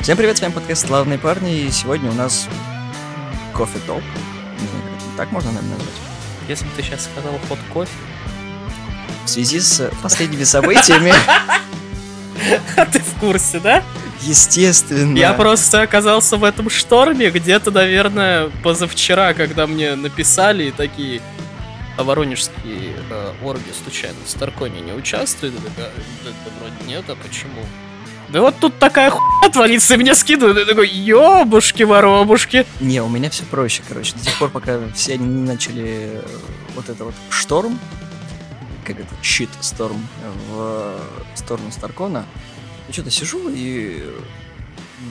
Всем привет, с вами подкаст «Славные парни», и сегодня у нас кофе толк. Не знаю, так можно, наверное, назвать. Если бы ты сейчас сказал «Hot Coffee». В связи с последними событиями... А ты в курсе, да? Естественно. Я просто оказался в этом шторме где-то, наверное, позавчера, когда мне написали такие... А воронежские орги случайно в Старконе не участвуют? Да вроде нет, а почему? Да вот тут такая хуйня творится, и меня скидывают, и я такой, ёбушки-воробушки. Не, у меня все проще, короче, до тех пор, пока все они не начали вот это вот шторм, как это, щит-шторм, в сторону Старкона, я что-то сижу, и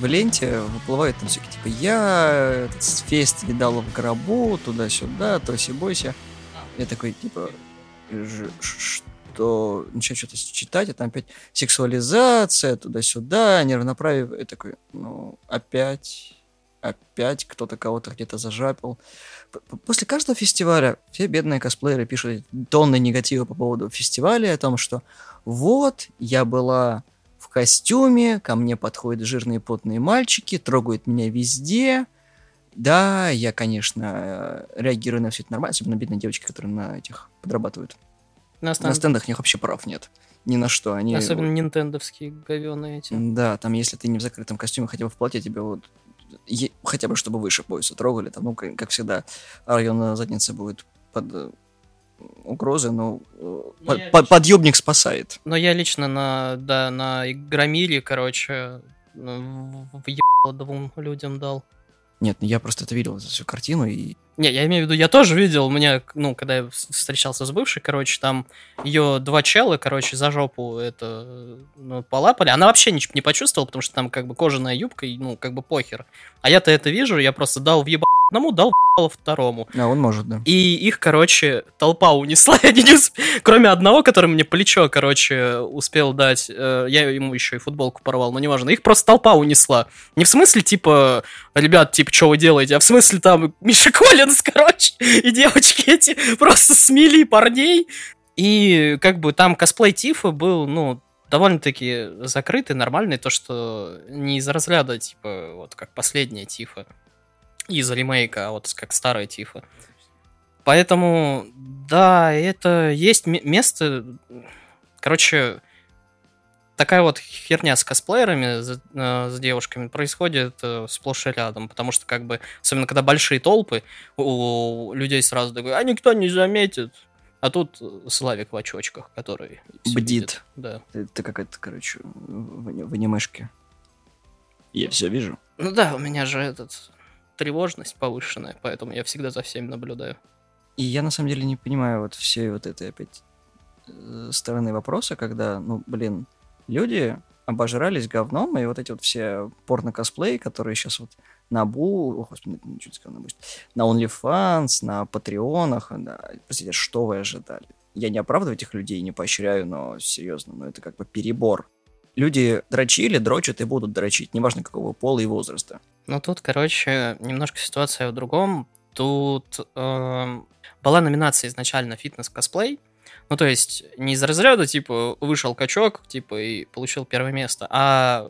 в ленте выплывают там всякие, типа, я фест видал в гробу, туда-сюда, тоси-бойся. Я такой, типа, что... Начинаю что-то читать, а там опять сексуализация, туда-сюда, неравноправие. Я такой, ну, опять кто-то кого-то где-то зажапил. После каждого фестиваля все бедные косплееры пишут тонны негатива по поводу фестиваля, о том, что вот, я была в костюме, ко мне подходят жирные потные мальчики, трогают меня везде... Да, я, конечно, реагирую на все это нормально, особенно бедные девочки, которые на этих подрабатывают. На стендах у них вообще прав нет. Ни на что. Они... Особенно нинтендовские говёные эти. Да, там, если ты не в закрытом костюме, хотя бы в платье, тебе вот... Хотя бы, чтобы выше пояса трогали. Там, ну, как всегда, район задницы будет под угрозой, но подъёбник спасает. Но я лично на Игромире, короче, въебало двум людям дал. Нет, я просто это видел, всю картину, и... Не, я имею в виду, я тоже видел, у меня, ну, когда я встречался с бывшей, короче, там ее два чела, короче, за жопу это, ну, полапали. Она вообще ничего не почувствовала, потому что там как бы кожаная юбка, и, ну, как бы похер. А я-то это вижу, я просто дал въебало одному, дал въебало второму. А он может, да. И их, короче, толпа унесла, кроме одного, который мне плечо, короче, успел дать, я ему еще и футболку порвал, но неважно, их просто толпа унесла. Не в смысле, типа, ребят, типа, что вы делаете, а в смысле, там, Миша Коллинз, короче, и девочки эти просто смели парней. И как бы там косплей Тифа был, ну, довольно-таки закрытый, нормальный, то, что не из разряда, типа, вот как последняя Тифа из ремейка, а вот как старая Тифа. Поэтому, да, это есть место, короче... Такая вот херня с косплеерами, с девушками происходит сплошь и рядом, потому что, как бы, особенно когда большие толпы, у людей сразу такой, а никто не заметит. А тут Славик в очочках, который... Бдит. Да. Это как это, короче, в анимешке. Я все вижу. Ну да, у меня же тревожность повышенная, поэтому я всегда за всеми наблюдаю. И я, на самом деле, не понимаю вот всей вот этой опять стороны вопроса, когда, ну, блин, люди обожрались говном, и вот эти вот все порно-косплеи, которые сейчас вот на на OnlyFans, на Патреонах, простите, что вы ожидали? Я не оправдываю этих людей, не поощряю, но серьезно, это как бы перебор. Люди дрочили, дрочат и будут дрочить, неважно какого пола и возраста. Ну тут, короче, немножко ситуация в другом. Тут была номинация изначально «Фитнес-косплей», ну, то есть, не из разряда, типа, вышел качок, типа, и получил первое место, а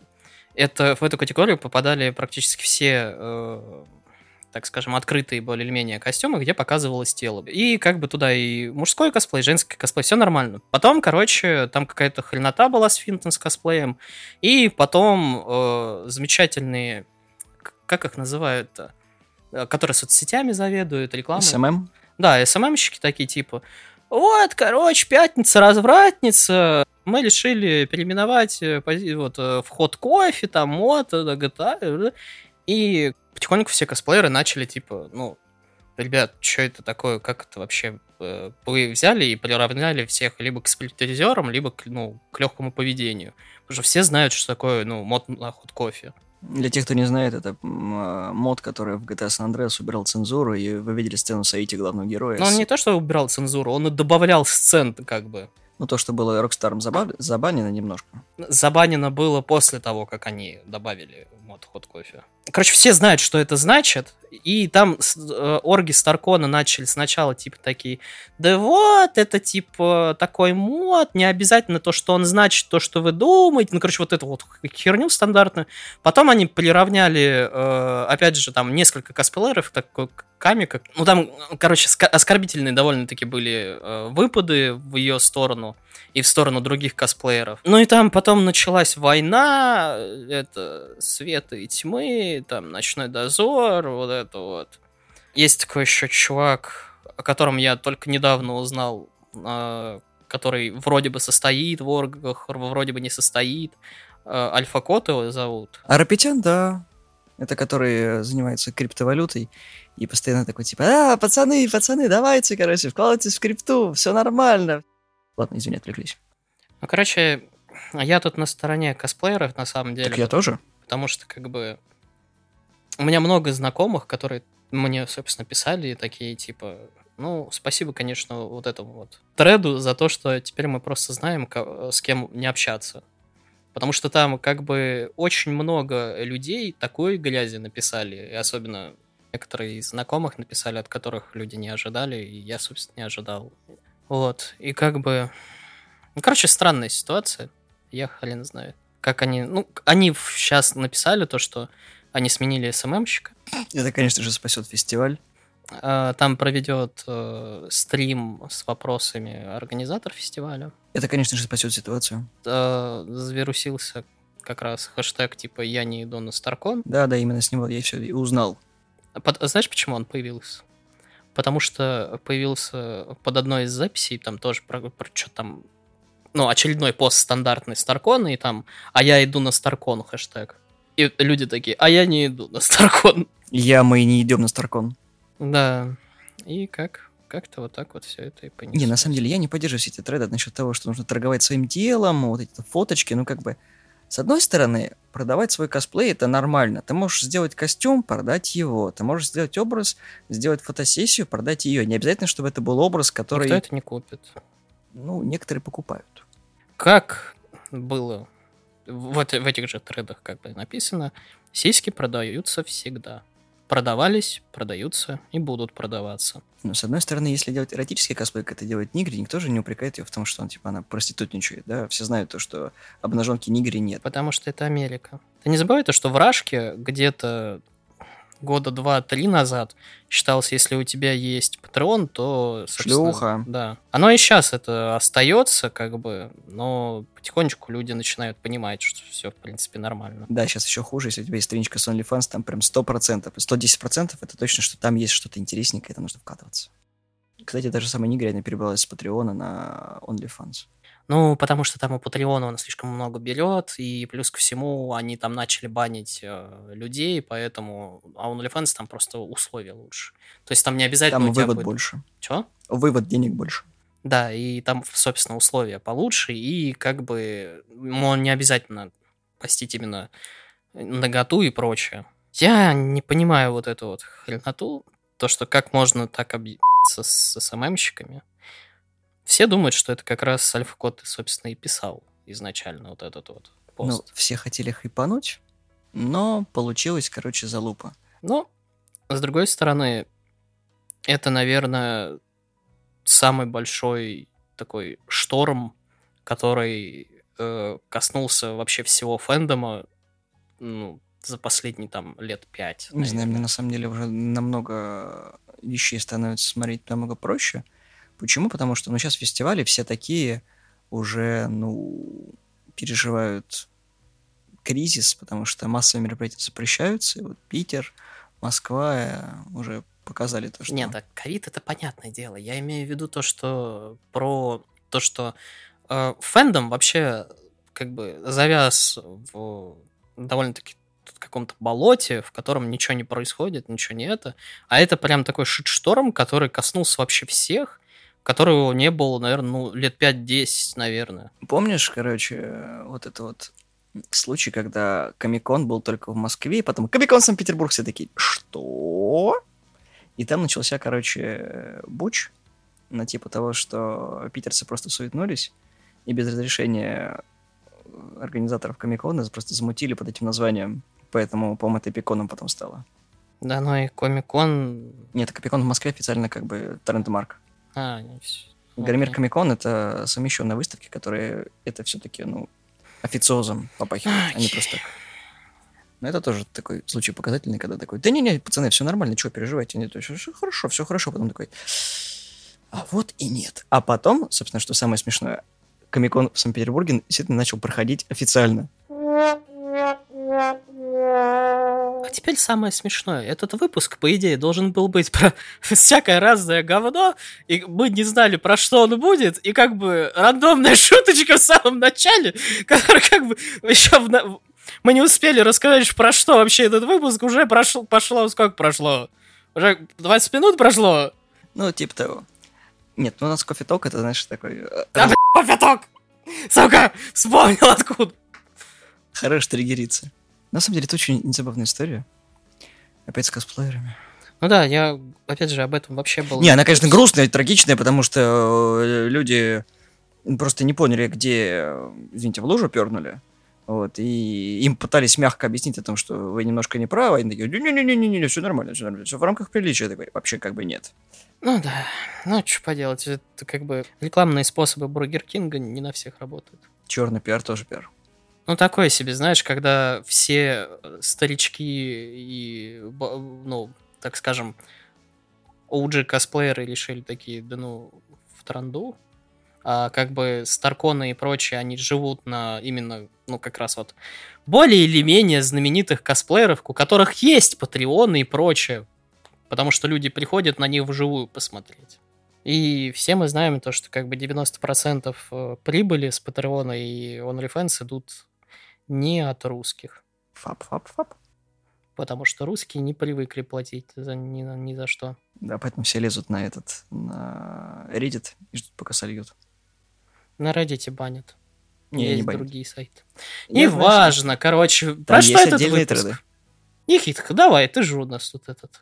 в эту категорию попадали практически все, так скажем, открытые более-менее костюмы, где показывалось тело. И как бы туда и мужской косплей, и женский косплей, все нормально. Потом, короче, там какая-то хренота была с фитнес-косплеем, и потом замечательные, как их называют-то, которые соцсетями заведуют, рекламой. СММ? Да, СММщики такие, типа... Вот, короче, пятница-развратница. Мы решили переименовать вот, в Hot Coffee, там, вот, GTA. И потихоньку все косплееры начали, типа, ну, ребят, что это такое, как это вообще? Вы взяли и приравняли всех либо к сплиттеризерам, либо к легкому поведению. Потому что все знают, что такое, ну, мод на Hot Coffee. Для тех, кто не знает, это мод, который в GTA San Andreas убирал цензуру, и вы видели сцену с Аити главного героя. Но он не то, что убирал цензуру, он и добавлял сцен, как бы. Ну, то, что было Rockstar'ом забанено немножко. Забанено было после того, как они добавили мод Hot Coffee. Короче, все знают, что это значит, И там орги Старкона начали сначала, типа, такие, да вот, это, типа, такой мод, не обязательно то, что он значит, то, что вы думаете, ну, короче, вот эту вот херню стандартную. Потом они приравняли, опять же, там, несколько косплееров, такой камик, ну, там, короче, оскорбительные довольно-таки были выпады в ее сторону и в сторону других косплееров. Ну, и там потом началась война, это, света и тьмы, там, ночной дозор, вот это вот. Есть такой еще чувак, о котором я только недавно узнал, который вроде бы состоит в оргах, вроде бы не состоит. Альфа-кот его зовут. Арапетян, да. Это который занимается криптовалютой и постоянно такой, типа, пацаны, давайте, короче, вкладывайтесь в крипту, все нормально. Ладно, извини, отвлеклись. Ну, короче, я тут на стороне косплееров, на самом деле. Так я тоже. Потому что, как бы, у меня много знакомых, которые мне, собственно, писали и такие, типа, ну, спасибо, конечно, вот этому вот треду за то, что теперь мы просто знаем, с кем не общаться. Потому что там, как бы, очень много людей такой грязи написали, и особенно некоторые из знакомых написали, от которых люди не ожидали, и я, собственно, не ожидал. Вот, и как бы... Ну, короче, странная ситуация, я хрен знаю. Как они... Ну, они сейчас написали то, что они сменили СММщика. Это, конечно же, спасет фестиваль. Там проведет стрим с вопросами организатор фестиваля. Это, конечно же, спасет ситуацию. Завирусился как раз хэштег типа «Я не иду на Старкон». Да, именно с него я все и узнал. Знаешь, почему он появился? Потому что появился под одной из записей, там тоже про что там... Ну, очередной пост стандартный Старкона, и там «А я иду на Старкон» хэштег. И люди такие «А я не иду на Старкон». Мы не идем на Старкон. Да, и как-то вот так вот все это и понеслось. Не, на самом деле я не поддерживаю все эти треды насчет того, что нужно торговать своим телом, вот эти фоточки, ну как бы, с одной стороны, продавать свой косплей это нормально, ты можешь сделать костюм, продать его, ты можешь сделать образ, сделать фотосессию, продать ее, не обязательно, чтобы это был образ, который... Никто это не купит. Ну, некоторые покупают. Как было вот в этих же тредах как бы написано, сиськи продаются всегда. Продавались, продаются и будут продаваться. Но, с одной стороны, если делать эротический косплей, как это делает Нигри, никто же не упрекает ее в том, что он, типа, она проститутничает, да? Все знают то, что обнаженки Нигри нет. Потому что это Америка. Ты не забывай то, что в Рашке где-то года 2-3 назад считалось, если у тебя есть Patreon, то... Шлюха. Да. Оно и сейчас это остается, как бы, но потихонечку люди начинают понимать, что все, в принципе, нормально. Да, сейчас еще хуже, если у тебя есть страничка с OnlyFans, там прям 100%. 110% это точно, что там есть что-то интересненькое, это нужно вкатываться. Кстати, даже самая Нигря перебралась с Патреона на OnlyFans. Ну, потому что там у Патреона он слишком много берет, и плюс ко всему они там начали банить людей, поэтому... А OnlyFans там просто условия лучше. То есть там не обязательно... Там вывод будет... больше. Чего? Вывод денег больше. Да, и там, собственно, условия получше, и как бы... Ну, не обязательно постить именно наготу и прочее. Я не понимаю вот эту вот хреноту, то, что как можно так объебаться с СММщиками. Все думают, что это как раз Альфа-кот, собственно, и писал изначально вот этот вот пост. Ну, все хотели хайпануть, но получилось, короче, залупа. Ну, с другой стороны, это, наверное, самый большой такой шторм, который коснулся вообще всего фэндома, ну, за последние, там, лет 5. Не знаю, мне на самом деле уже намного вещей становится смотреть намного проще. Почему? Потому что, ну, сейчас фестивали все такие уже, ну, переживают кризис, потому что массовые мероприятия запрещаются, и вот Питер, Москва уже показали то, что... Нет, да, ковид — это понятное дело. Я имею в виду то, что про то, что фэндом вообще как бы завяз в довольно-таки каком-то болоте, в котором ничего не происходит, ничего не это, а это прям такой шит-шторм, который коснулся вообще всех, которого не было, наверное, ну, лет 5-10, наверное. Помнишь, короче, вот это вот случай, когда Комик-кон был только в Москве, и потом Комик-кон Санкт-Петербург, все такие, что? И там начался, короче, буч на типа того, что питерцы просто суетнулись, и без разрешения организаторов Комик-кона просто замутили под этим названием, поэтому, по-моему, это Эпиконом потом стало. Да, ну и Комик-кон... Нет, Комик-кон в Москве официально как бы трендмарк. А, нет. Гример Комик-кон — это совмещенные выставки, которые это все-таки, ну, официозом попахивают, они просто... Но это тоже такой случай показательный, когда такой, да не-не, пацаны, все нормально, чего переживаете? Нет, хорошо, все хорошо. Потом такой, а вот и нет. А потом, собственно, что самое смешное, Комик-кон в Санкт-Петербурге действительно начал проходить официально. А теперь самое смешное. Этот выпуск, по идее, должен был быть про всякое разное говно, и мы не знали, про что он будет, и как бы рандомная шуточка в самом начале, которая как бы еще... Мы не успели рассказать, про что вообще этот выпуск. Уже пошло... Сколько прошло? Уже 20 минут прошло? Ну, типа того. Нет, ну у нас кофе-ток, это, знаешь, такой... Да, блядь, кофе-ток! Сука! Вспомнил откуда! Хорош триггериться. На самом деле, это очень незабавная история. Опять с косплеерами. Ну да, я, опять же, об этом вообще был... Не, она, конечно, грустная и трагичная, потому что люди просто не поняли, где, извините, в лужу пернули. Вот, и им пытались мягко объяснить о том, что вы немножко неправы, они такие, не-не-не-не-не, все нормально, все в рамках приличия, такой, вообще как бы нет. Ну да, ну что поделать, это как бы рекламные способы Бургер Кинга не на всех работают. Черный пиар тоже пиар. Ну такое себе, знаешь, когда все старички и, ну, так скажем, OG-косплееры решили такие, да ну, в транду. А как бы Старконы и прочие, они живут на именно, ну, как раз вот более или менее знаменитых косплееров, у которых есть патреоны и прочее, потому что люди приходят на них вживую посмотреть. И все мы знаем то, что как бы 90% прибыли с патреона и OnlyFans идут не от русских. Фап. Потому что русские не привыкли платить ни за что. Да, поэтому все лезут на Reddit и ждут, пока сольют. На Reddit банят. Есть другие сайты. Неважно, короче. Про что этот выпуск? Никитка, давай, ты же у нас тут этот.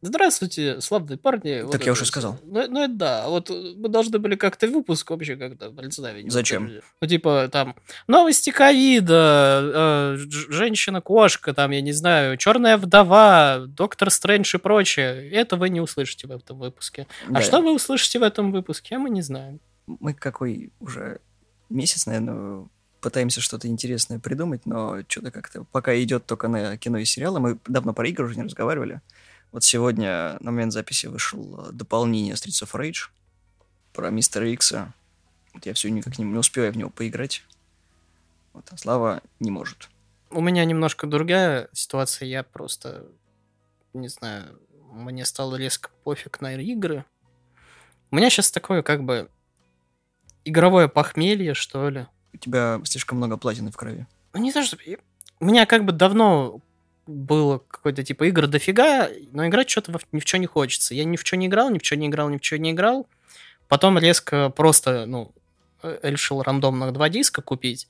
Здравствуйте, славные парни. Так я уже сказал. Ну это да, вот мы должны были как-то выпуск вообще как-то представить. Зачем? Ну типа там новости ковида, женщина-кошка, там, я не знаю, черная вдова, доктор Стрэндж и прочее. Это вы не услышите в этом выпуске. Да. А что вы услышите в этом выпуске, мы не знаем. Мы какой уже месяц, наверное, пытаемся что-то интересное придумать, но что-то как-то пока идет только на кино и сериалы. Мы давно про игры уже не разговаривали. Вот сегодня на момент записи вышел дополнение Streets of Rage про Мистера Икса. Вот я все никак не успел я в него поиграть. Вот, а Слава не может. У меня немножко другая ситуация. Я просто, не знаю, мне стало резко пофиг на игры. У меня сейчас такое как бы игровое похмелье, что ли. У тебя слишком много платины в крови. Ну не знаю, что... У меня как бы давно... было какой-то типа игр дофига, но играть что-то ни в что не хочется. Я ни в что не играл. Потом резко просто, ну, решил рандомно 2 диска купить.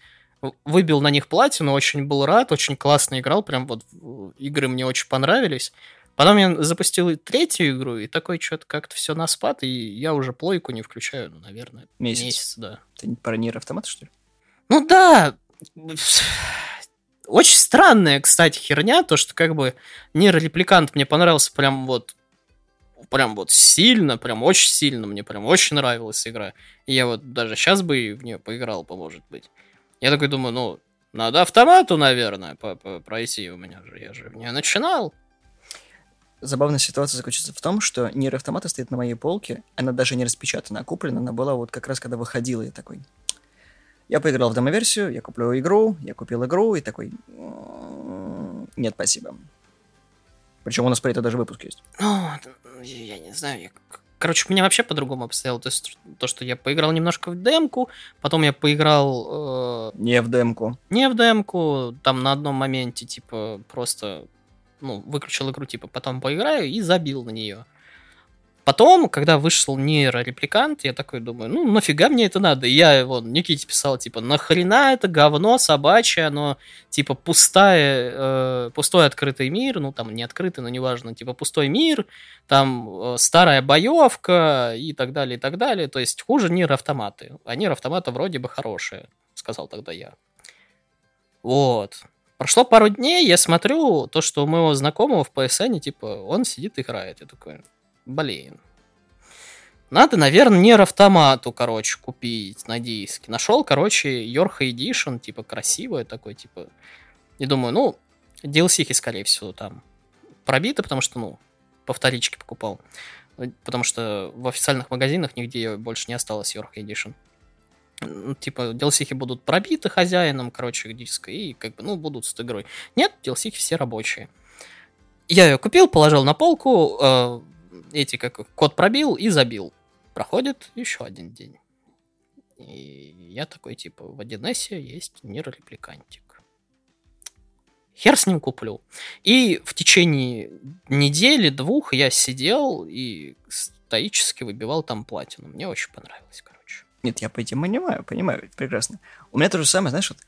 Выбил на них платину, очень был рад, очень классно играл, прям вот игры мне очень понравились. Потом я запустил 3-ю игру, и такой что-то как-то все на спад, и я уже плойку не включаю, ну, наверное, месяц, да. Ты про нейроавтомат, что ли? Ну да! Очень странная, кстати, херня, то, что как бы нейрорепликант мне понравился прям вот сильно, прям очень сильно, мне прям очень нравилась игра. И я вот даже сейчас бы в нее поиграл, может быть. Я такой думаю, ну, надо автомату, наверное, пройти у меня же, я же в нее начинал. Забавная ситуация заключается в том, что нейроавтомата стоит на моей полке, она даже не распечатана, а куплена, она была вот как раз, когда выходила, я такой... Я поиграл в демоверсию, я куплю игру, я купил игру и такой... Нет, спасибо. Причем у нас про это даже выпуск есть. Ну, я не знаю. Короче, у меня вообще по-другому обстояло. То есть, то, что я поиграл немножко в демку, потом я поиграл... Не в демку. Там на одном моменте, типа, просто... Ну, выключил игру, типа, потом поиграю и забил на нее. Потом, когда вышел нейрорепликант, я такой думаю, ну, нафига мне это надо? И я, вон, Никите писал, типа, нахрена это говно собачье, оно, типа, пустой открытый мир, ну, там, не открытый, но неважно, типа, пустой мир, там, старая боевка и так далее. То есть, хуже нейроавтоматы. А нейроавтоматы вроде бы хорошие, сказал тогда я. Вот. Прошло пару дней, я смотрю то, что у моего знакомого в PSN, типа, он сидит и играет. Я такой, блин. Надо, наверное, нейроавтомату, короче, купить на диске. Нашел, короче, York Edition, типа, красивое такое, типа. И думаю, ну, DLC-хи, скорее всего, там пробиты, потому что, ну, по вторичке покупал. Потому что в официальных магазинах нигде больше не осталось York Edition. Типа, DLC-хи будут пробиты хозяином, короче, диска, и как бы, ну, будут с игрой. Нет, DLC-хи все рабочие. Я ее купил, положил на полку, код пробил и забил. Проходит еще один день. И я такой, типа, в 1С есть нейрорепликантик. Хер с ним куплю. И в течение недели-двух я сидел и стоически выбивал там платину. Мне очень понравилось, короче. Нет, я по этим понимаю, прекрасно. У меня то же самое, знаешь, вот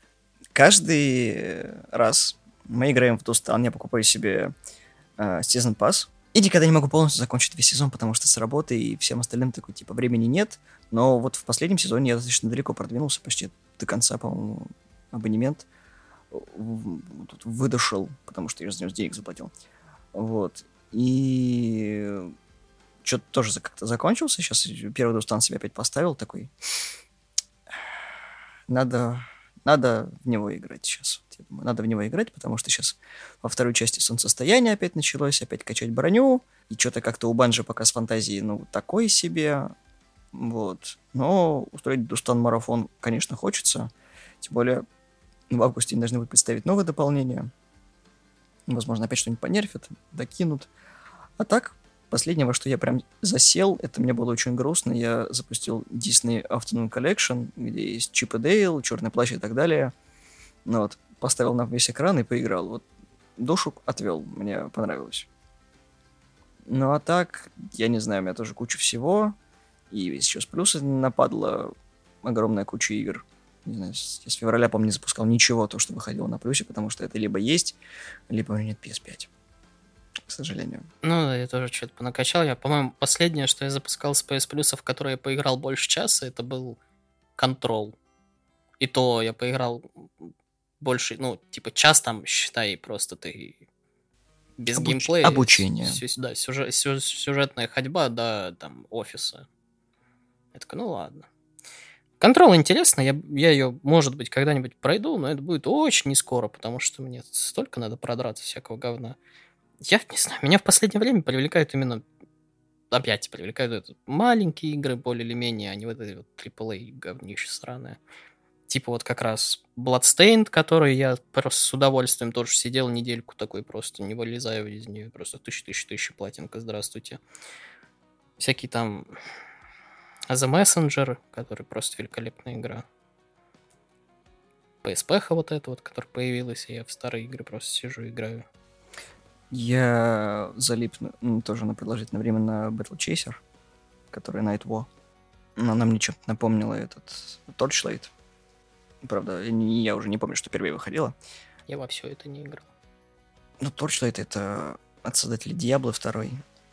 каждый раз мы играем в Bloodstained, я покупаю себе Season Pass, и никогда не могу полностью закончить весь сезон, потому что с работы и всем остальным такой, типа, времени нет. Но вот в последнем сезоне я достаточно далеко продвинулся, почти до конца, по-моему, абонемент выдушил, потому что я за него денег заплатил. Вот. И что-то тоже как-то закончился. Сейчас первый Bloodstained себе опять поставил, такой, надо в него играть сейчас. Я думаю, надо в него играть, потому что сейчас во второй части солнцестояние опять началось, опять качать броню, и что-то как-то у Банжи пока с фантазией, ну, такой себе, вот. Но устроить Bloodstained-марафон, конечно, хочется, тем более в августе должны будут представить новое дополнение, возможно, опять что-нибудь понерфят, докинут. А так, последнее, во что я прям засел, это мне было очень грустно, я запустил Disney Afternoon Collection, где есть Чип и Дейл, Черный плащ и так далее, ну вот. Поставил на весь экран и поиграл. Вот душу отвел, мне понравилось. Ну а так, я не знаю, у меня тоже куча всего. И сейчас плюсы нападла огромная куча игр. Не знаю, я с февраля, по-моему, не запускал ничего, то, что выходило на плюсе, потому что это либо есть, либо у меня нет PS5. К сожалению. Ну, я тоже что-то понакачал. Я, по-моему, последнее, что я запускал с PS Plus, в которое я поиграл больше часа, это был Control. И то я поиграл больше, ну, типа, час там, считай, просто ты без геймплея. Обучение. Да, сюжетная ходьба до, там, офиса. Я такой, ну, ладно. Control интересно, я ее, может быть, когда-нибудь пройду, но это будет очень нескоро, потому что мне столько надо продраться всякого говна. Я не знаю, меня в последнее время привлекают именно, опять привлекают маленькие игры, более или менее, а не вот эти вот AAA говнище сраное. Типа вот как раз Bloodstained, который я просто с удовольствием тоже сидел недельку такой, просто не вылезая из нее. Просто тысячи платинка, здравствуйте. Всякие там The Messenger, который просто великолепная игра. PSP-ха вот эта вот, которая появилась, и я в старые игры просто сижу и играю. Я залип тоже на продолжительное время на Battle Chaser, который Night War. Но она мне чем-то напомнила этот Torchlight. Правда, я уже не помню, что впервые выходила. Я во все это не играл. Ну, Torchlight — это от создателей Диабло 2.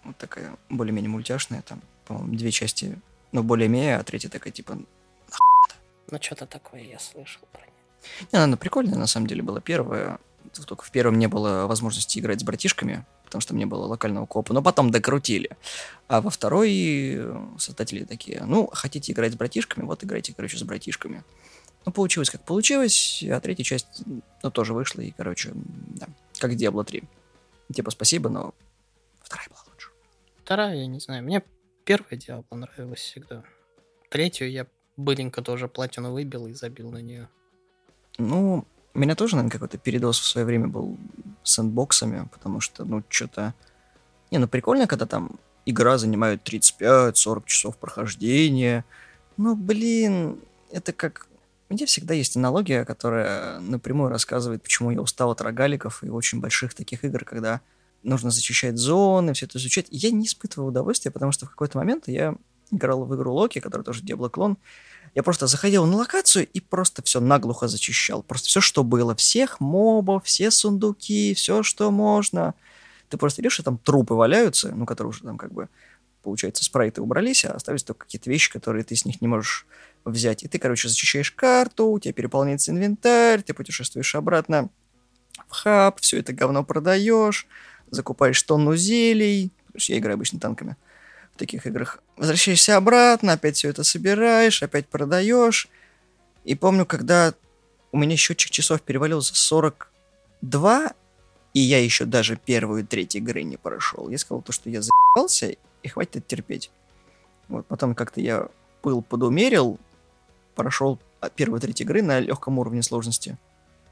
Вот такая более-менее мультяшная. Там, по-моему, 2 части, но более-менее, а 3-я такая, типа, нахуй. Ну, что-то такое я слышал про нее. Не, она прикольная, на самом деле, была первая. Только в первом не было возможности играть с братишками, потому что мне было локального коопа, но потом докрутили. А во второй создатели такие, ну, хотите играть с братишками, вот играйте, короче, с братишками. Ну, получилось, как получилось, а 3-я часть, ну, тоже вышла, и, короче, да, как Diablo 3. Типа, спасибо, но 2-я была лучше. 2-я, я не знаю, мне 1-я Diablo нравилась всегда. 3-ю я быленько тоже платину выбил и забил на нее. Ну, у меня тоже, наверное, какой-то передоз в свое время был с сэндбоксами, потому что, ну, что-то... Не, ну, прикольно, когда там игра занимает 35-40 часов прохождения. Ну, блин, это как... У меня всегда есть аналогия, которая напрямую рассказывает, почему я устал от рогаликов и очень больших таких игр, когда нужно зачищать зоны, все это изучать. И я не испытываю удовольствия, потому что в какой-то момент я играл в игру Локи, которая тоже Диабло-клон. Я просто заходил на локацию и просто все наглухо зачищал. Просто все, что было. Всех мобов, все сундуки, все, что можно. Ты просто видишь, что там трупы валяются, ну, которые уже там как бы... Получается, спрайты убрались, а остались только какие-то вещи, которые ты с них не можешь взять. И ты, короче, зачищаешь карту, у тебя переполняется инвентарь, ты путешествуешь обратно хаб, все это говно продаешь, закупаешь тонну зелий. Я играю обычно танками в таких играх. Возвращаешься обратно, опять все это собираешь, опять продаешь. И помню, когда у меня счетчик часов перевалил за 42, и я еще даже первую треть игры не прошел. Я сказал то, что я за***ался, и хватит терпеть. Вот потом как-то я пыл подумерил, прошел первую треть игры на легком уровне сложности.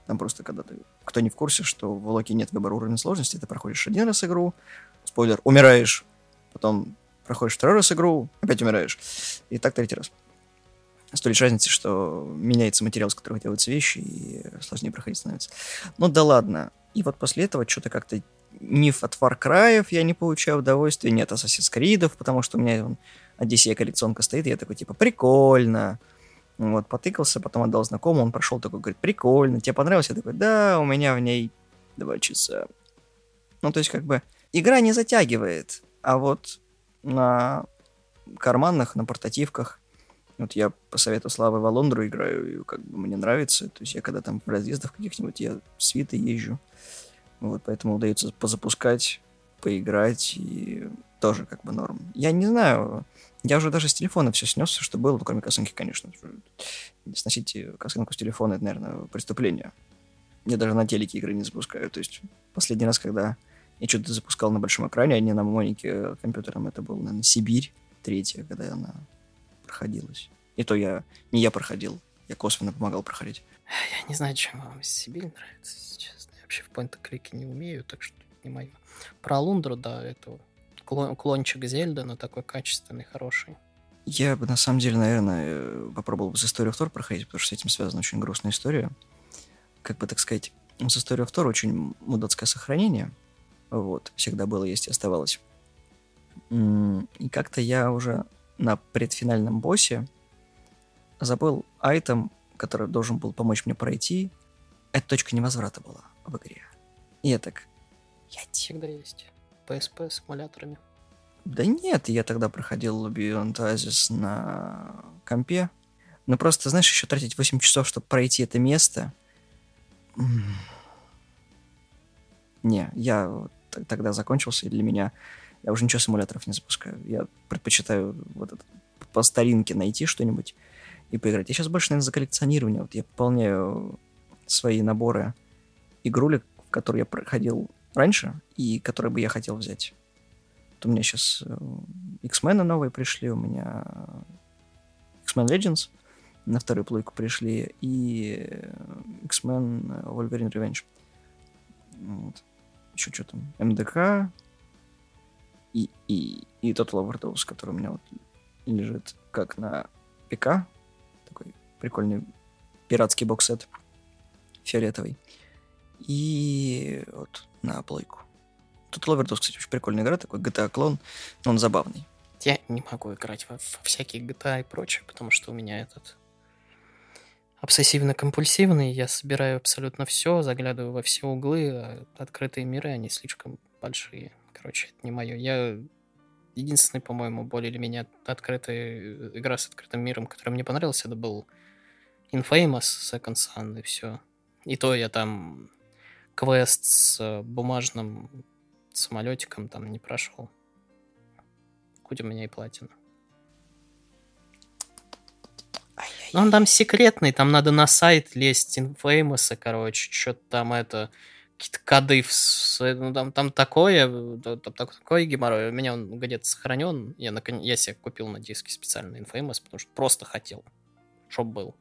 Там просто когда ты, кто не в курсе, что в Локи нет выбора уровня сложности, ты проходишь один раз игру, спойлер, умираешь, потом проходишь второй раз игру, опять умираешь, и так третий раз. С той лишь разницей, что меняется материал, с которого делаются вещи, и сложнее проходить становится. Ну да ладно. И вот после этого что-то как-то ни от Far Cry'ов я не получаю удовольствия, ни от Assassin's Creed'ов, потому что у меня вон, Одиссея коллекционка стоит, и я такой, типа, прикольно. Вот, потыкался, потом отдал знакомому, он прошел такой, говорит, прикольно, тебе понравилось? Я такой, да, у меня в ней 2 часа. Ну, то есть, как бы, игра не затягивает, а вот на карманных, на портативках, вот я по совету Славы в Алондру играю, и как бы мне нравится, то есть я когда там в разъездах каких-нибудь, я с Витой езжу, вот, поэтому удается позапускать, поиграть, и тоже как бы норм. Я не знаю, я уже даже с телефона все снес, все, что было, кроме косынки, конечно. Сносить косынку с телефона, это, наверное, преступление. Я даже на телеке игры не запускаю, то есть последний раз, когда я что-то запускал на большом экране, а не на монике компьютером, это был, наверное, Сибирь, 3-я, когда она проходилась. И то я проходил, я косвенно помогал проходить. Я не знаю, чем вам Сибирь нравится, если честно. Я вообще в point-and-click не умею, так что не мое. Про Лундру, да, этого клончик Зельда, но такой качественный, хороший. Я бы, на самом деле, наверное, попробовал бы с Story of Thor проходить, потому что с этим связана очень грустная история. Как бы, так сказать, с Story of Thor очень мудацкое сохранение. Вот, всегда было, есть и оставалось. И как-то я уже на предфинальном боссе забыл айтем, который должен был помочь мне пройти. Это точка невозврата была в игре. И я так... Всегда есть. PSP с эмуляторами. Да нет, я тогда проходил Beyond Oasis на компе. Но просто, знаешь, еще тратить 8 часов, чтобы пройти это место. Не, я тогда закончился, и для меня... Я уже ничего с эмуляторов не запускаю. Я предпочитаю вот это, по старинке найти что-нибудь и поиграть. Я сейчас больше, наверное, за коллекционирование. Вот я пополняю свои наборы игрулек, которые я проходил раньше, и которые бы я хотел взять. Вот у меня сейчас X-Men новые пришли, у меня X-Men Legends на вторую плойку пришли, и X-Men Wolverine Revenge. Вот. Еще что там? МДК и Тотал Овердоуз, который у меня вот лежит как на ПК. Такой прикольный пиратский боксет фиолетовый. И вот на плойку. Тотал Овердоуз, кстати, очень прикольная игра, такой GTA-клон, но он забавный. Я не могу играть во всякие GTA и прочее, потому что у меня этот обсессивно-компульсивный, я собираю абсолютно все, заглядываю во все углы, а открытые миры, они слишком большие. Короче, это не мое. Я единственный, по-моему, более или менее открытая игра с открытым миром, которая мне понравилась, это был Infamous, Second Son и все. И то я там квест с бумажным самолетиком там не прошел. Хоть у меня и платина. Но он там секретный, там надо на сайт лезть Infamous'а, короче, что-то там это... Какие-то коды, ну, там такое геморрой. У меня он где-то сохранен. Я себе купил на диске специально Infamous, потому что просто хотел, чтоб был.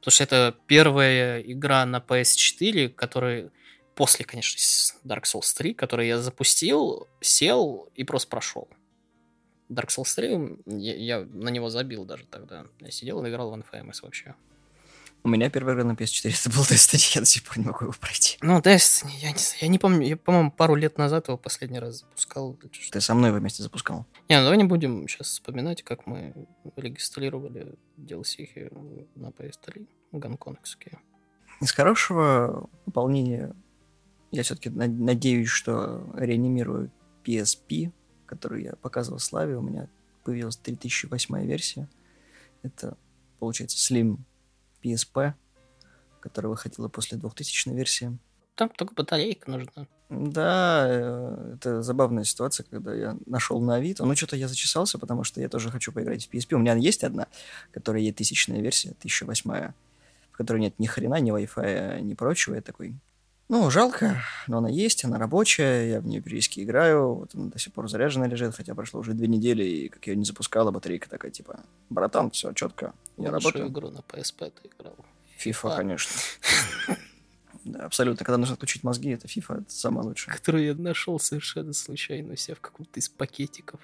Потому что это первая игра на PS4, которая после, конечно, Dark Souls 3, которую я запустил, сел и просто прошел. Dark Souls 3, я на него забил даже тогда. Я сидел и играл в Infamous вообще. У меня первая игра на PS4 это был Destiny, я до сих пор не могу его пройти. Ну, Destiny, я не помню, я, по-моему, пару лет назад его последний раз запускал. Ты со мной его вместе запускал. Не, давай не будем сейчас вспоминать, как мы регистрировали DLC-хи на PS3 гонконгские. Из хорошего пополнения я все-таки надеюсь, что реанимирую PSP, которую я показывал Славе, у меня появилась 3008 версия. Это, получается, Slim PSP, которого выходила после 2000 версии. там только батарейка нужна. Да, это забавная ситуация, когда я нашел на Авито. Ну, что-то я зачесался, потому что я тоже хочу поиграть в PSP. У меня есть одна, которая есть тысячная версия, 1008-я, в которой нет ни хрена, ни Wi-Fi, ни прочего. Я такой, ну, жалко, но она есть, она рабочая, я в нее периодически играю. Вот она до сих пор заряжена лежит, хотя прошло уже 2 недели, и как я ее не запускала, батарейка такая, типа, братан, все четко, я работаю. Большую игру на PSP ты играл? FIFA, конечно. Да, абсолютно. Когда нужно отключить мозги, это FIFA, это самое лучшее. Которую я нашел совершенно случайно у себя в каком-то из пакетиков.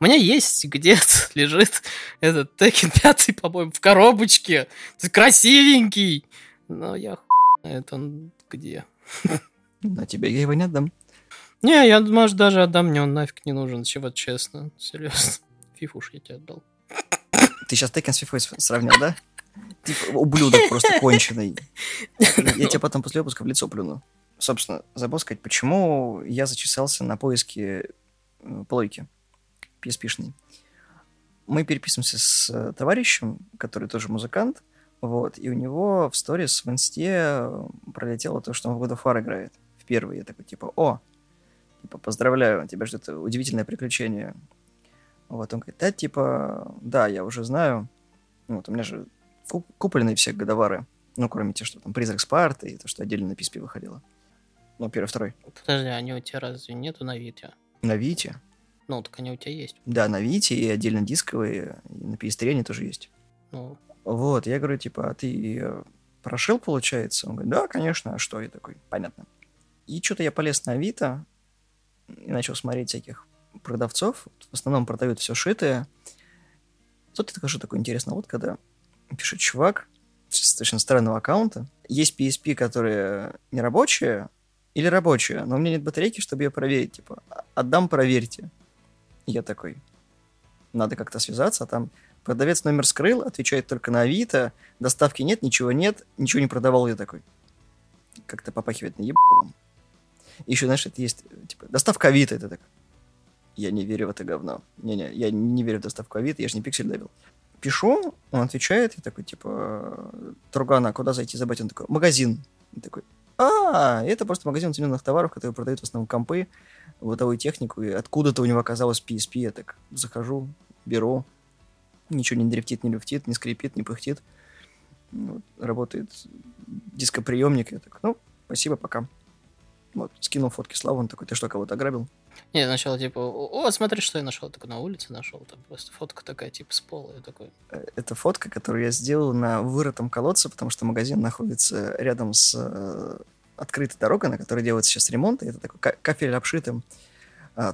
У меня есть где-то лежит этот Tekken 5, по-моему, в коробочке. Красивенький. Но я это он где? На тебе я его не отдам. Не, я, может, даже отдам, мне он нафиг не нужен. Чего, честно, серьезно. FIFA уж я тебе отдал. Ты сейчас Tekken с FIFA сравнил, да? Типа ублюдок просто конченый. Я тебя потом после выпуска в лицо плюну. Собственно, забыл сказать, почему я зачесался на поиски плойки PSP-шной. Мы переписываемся с товарищем, который тоже музыкант, вот, и у него в сторис в инсте пролетело то, что он в God of War играет. В первый. Я такой, типа, о, типа, поздравляю, тебя ждет удивительное приключение. Вот, он говорит, да, типа, да, я уже знаю. Вот, у меня же купленные все годовары. Ну, кроме тех, что там «Призрак Спарты» и то, что отдельно на PSP выходило. Ну, первый, второй. Подожди, они у тебя разве нету на Вите? На Вите? Ну, так они у тебя есть. Да, на Вите и отдельно дисковые. И на PS3 они тоже есть. Ну. Вот, я говорю, типа, а ты прошил, получается? Он говорит, да, конечно, а что? Я такой, понятно. И что-то я полез на Авито и начал смотреть всяких продавцов. В основном продают все шитое. Тут я скажу такое интересное, вот когда... Пишет чувак с достаточно странного аккаунта. Есть PSP, которые не рабочие или рабочие, но у меня нет батарейки, чтобы ее проверить. Типа, отдам, проверьте. И я такой, надо как-то связаться, а там продавец номер скрыл, отвечает только на Авито, доставки нет, ничего не продавал. Я такой, как-то попахивает на ебалом. Еще, знаешь, это есть, типа, доставка Авито, это так. Я не верю в это говно. Не-не, я не верю в доставку Авито, я же не пиксель добил. Пишу, он отвечает, я такой, типа, Тургана, куда зайти забыть? Он такой, магазин. Я такой, это просто магазин ценных товаров, которые продают в основном компы, бытовую технику, и откуда-то у него оказалось PSP, я так захожу, беру, ничего не дрифтит, не люфтит, не скрипит, не пыхтит. Вот, работает дископриемник, я так, ну, спасибо, пока. Вот, скинул фотки Славу, он такой, ты что, кого-то ограбил? Не, сначала типа, о, смотри, что я нашел. Я такой, на улице нашел, там просто фотка такая, типа, с пола. Я такой... Это фотка, которую я сделал на вырытом колодце, потому что магазин находится рядом с открытой дорогой, на которой делается сейчас ремонт, и это такой кафель обшитым,